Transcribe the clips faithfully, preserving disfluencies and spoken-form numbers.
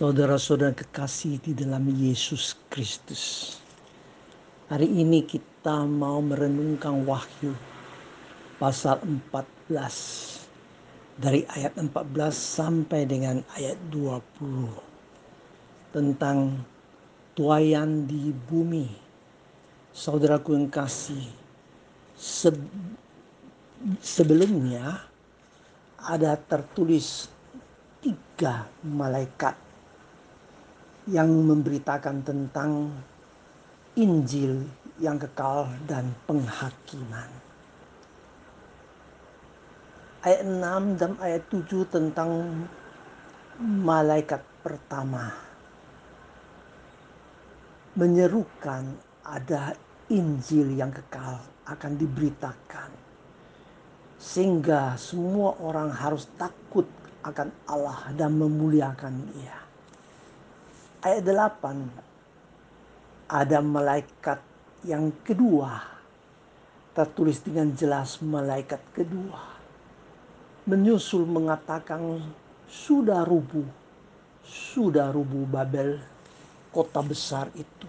Saudara-saudara kekasih di dalam Yesus Kristus, hari ini kita mau merenungkan Wahyu pasal empat belas dari ayat empat belas sampai dengan ayat dua puluh tentang tuaian di bumi. Saudaraku yang kasih, se- sebelumnya ada tertulis tiga malaikat yang memberitakan tentang Injil yang kekal dan penghakiman. Ayat enam dan ayat tujuh tentang malaikat pertama menyerukan ada Injil yang kekal akan diberitakan, sehingga semua orang harus takut akan Allah dan memuliakan Dia. Ayat delapan, ada malaikat yang kedua, tertulis dengan jelas malaikat kedua, menyusul mengatakan sudah rubuh, sudah rubuh Babel, kota besar itu,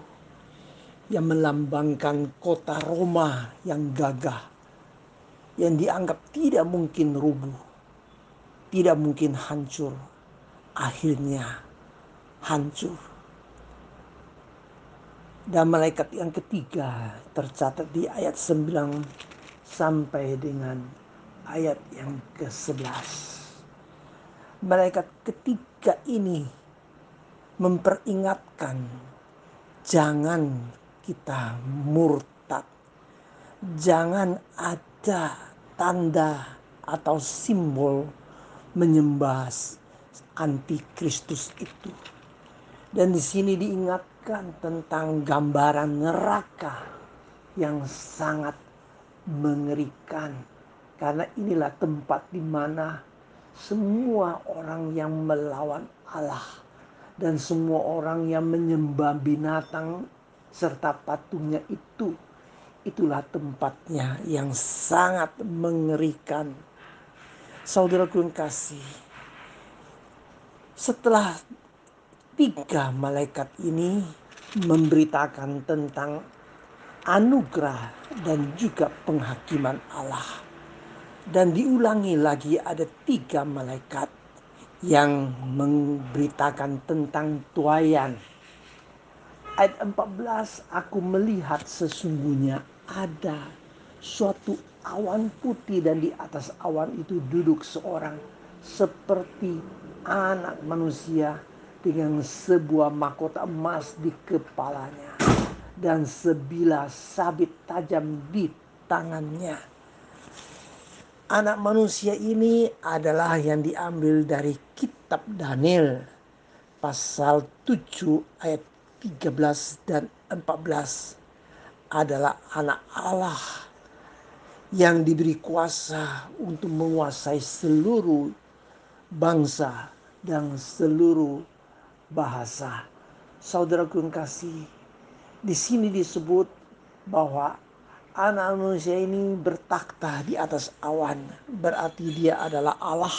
yang melambangkan kota Roma yang gagah, yang dianggap tidak mungkin rubuh, tidak mungkin hancur, akhirnya hancur. Dan malaikat yang ketiga tercatat di ayat sembilan sampai dengan ayat yang kesebelas. Malaikat ketiga ini memperingatkan jangan kita murtad. Jangan ada tanda atau simbol menyembah antikristus itu. Dan di sini diingatkan tentang gambaran neraka yang sangat mengerikan, karena inilah tempat di mana semua orang yang melawan Allah dan semua orang yang menyembah binatang serta patungnya itu, itulah tempatnya yang sangat mengerikan. Saudaraku yang kasih, setelah tiga malaikat ini memberitakan tentang anugerah dan juga penghakiman Allah, dan diulangi lagi ada tiga malaikat yang memberitakan tentang tuaian. Ayat empat belas, aku melihat sesungguhnya ada suatu awan putih, dan di atas awan itu duduk seorang seperti anak manusia dengan sebuah mahkota emas di kepalanya dan sebilah sabit tajam di tangannya. Anak manusia ini adalah yang diambil dari kitab Daniel pasal tujuh ayat tiga belas dan empat belas, adalah anak Allah yang diberi kuasa untuk menguasai seluruh bangsa dan seluruh bahasa. Saudaraku yang kasih, di sini disebut bahwa anak manusia ini bertakhta di atas awan, berarti dia adalah Allah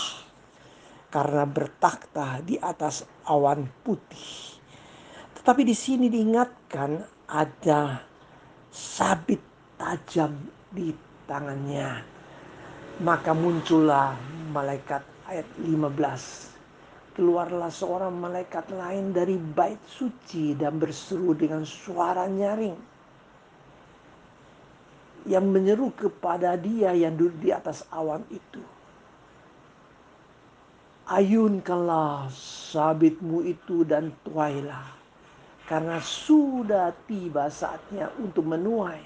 karena bertakhta di atas awan putih. Tetapi di sini diingatkan ada sabit tajam di tangannya. Maka muncullah malaikat ayat lima belas. Keluarlah seorang malaikat lain dari bait suci dan berseru dengan suara nyaring, yang menyeru kepada dia yang duduk di atas awan itu, ayunkanlah sabitmu itu dan tuailah, karena sudah tiba saatnya untuk menuai,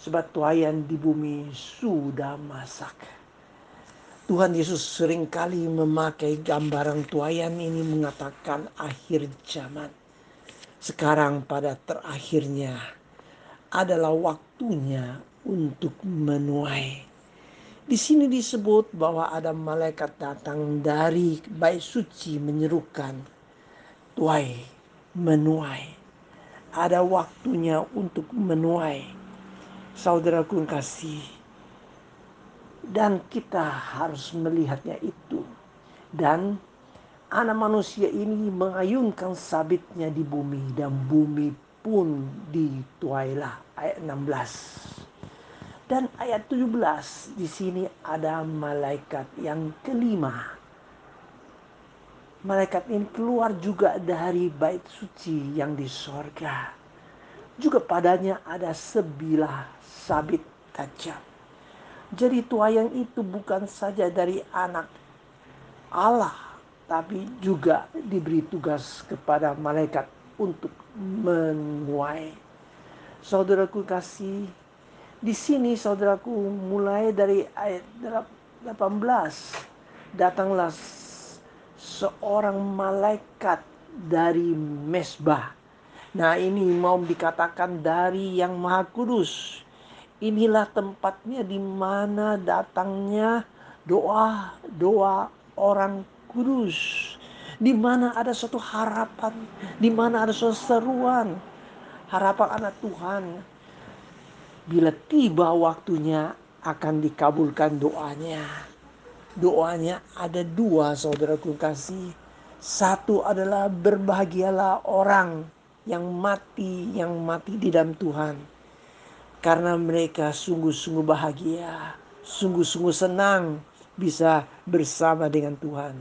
sebab tuaian di bumi sudah masak. Tuhan Yesus seringkali memakai gambaran tuaian ini mengatakan akhir zaman. Sekarang pada terakhirnya adalah waktunya untuk menuai. Di sini disebut bahwa ada malaikat datang dari bait suci menyerukan tuai, menuai. Ada waktunya untuk menuai. Saudaraku yang kasih, dan kita harus melihatnya itu. Dan Anak manusia ini mengayunkan sabitnya di bumi dan bumi pun dituailah. Ayat enam belas dan ayat tujuh belas, di sini ada malaikat yang kelima. Malaikat ini keluar juga dari bait suci yang di sorga. Juga padanya ada sebilah sabit tajam. Jadi tuaian itu bukan saja dari anak Allah, tapi juga diberi tugas kepada malaikat untuk menuai. Saudaraku kasih, di sini saudaraku mulai dari ayat delapan belas. Datanglah seorang malaikat dari mesbah. Nah, ini mau dikatakan dari yang Maha Kudus. Inilah tempatnya di mana datangnya doa-doa orang kudus, di mana ada suatu harapan, di mana ada suatu seruan, harapan anak Tuhan. Bila tiba waktunya akan dikabulkan doanya. Doanya ada dua, saudaraku kasih. Satu adalah berbahagialah orang yang mati, yang mati di dalam Tuhan, karena mereka sungguh-sungguh bahagia, sungguh-sungguh senang bisa bersama dengan Tuhan.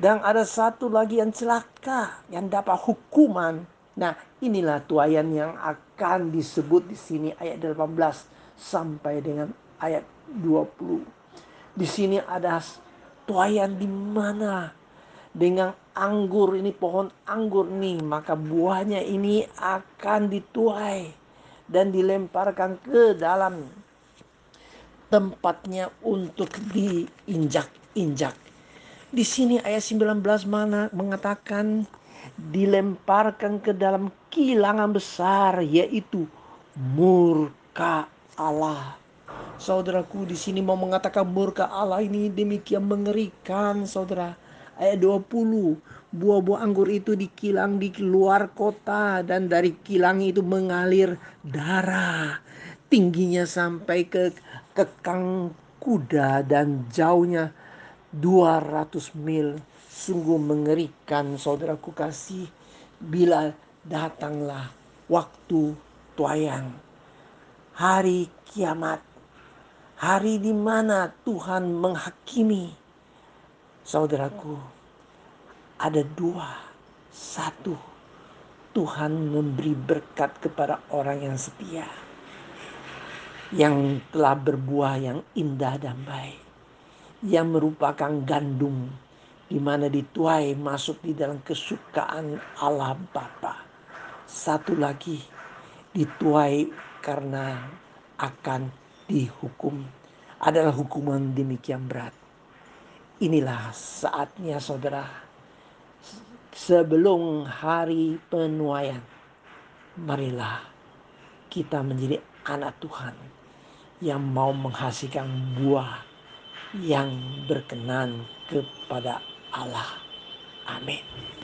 Dan ada satu lagi yang celaka, yang dapat hukuman. Nah, inilah tuaian yang akan disebut di sini ayat delapan belas sampai dengan ayat dua puluh. Di sini ada tuaian di mana dengan anggur ini, pohon anggur nih, maka buahnya ini akan dituai dan dilemparkan ke dalam tempatnya untuk diinjak-injak. Di sini ayat sembilan belas mana mengatakan dilemparkan ke dalam kilangan besar, yaitu murka Allah. Saudaraku, di sini mau mengatakan murka Allah ini demikian mengerikan, saudara. Ayat dua puluh, buah-buah anggur itu dikilang di luar kota dan dari kilang itu mengalir darah. Tingginya sampai ke kekang kuda dan jauhnya dua ratus mil. Sungguh mengerikan, saudaraku kasih, bila datanglah waktu tuaian hari kiamat, hari di mana Tuhan menghakimi. Saudaraku, ada dua. Satu, Tuhan memberi berkat kepada orang yang setia, yang telah berbuah yang indah dan baik, yang merupakan gandum di mana dituai masuk di dalam kesukaan Allah Bapa. Satu lagi dituai karena akan dihukum, adalah hukuman demikian berat. Inilah saatnya, saudara, sebelum hari penuaian, marilah kita menjadi anak Tuhan yang mau menghasilkan buah yang berkenan kepada Allah. Amin.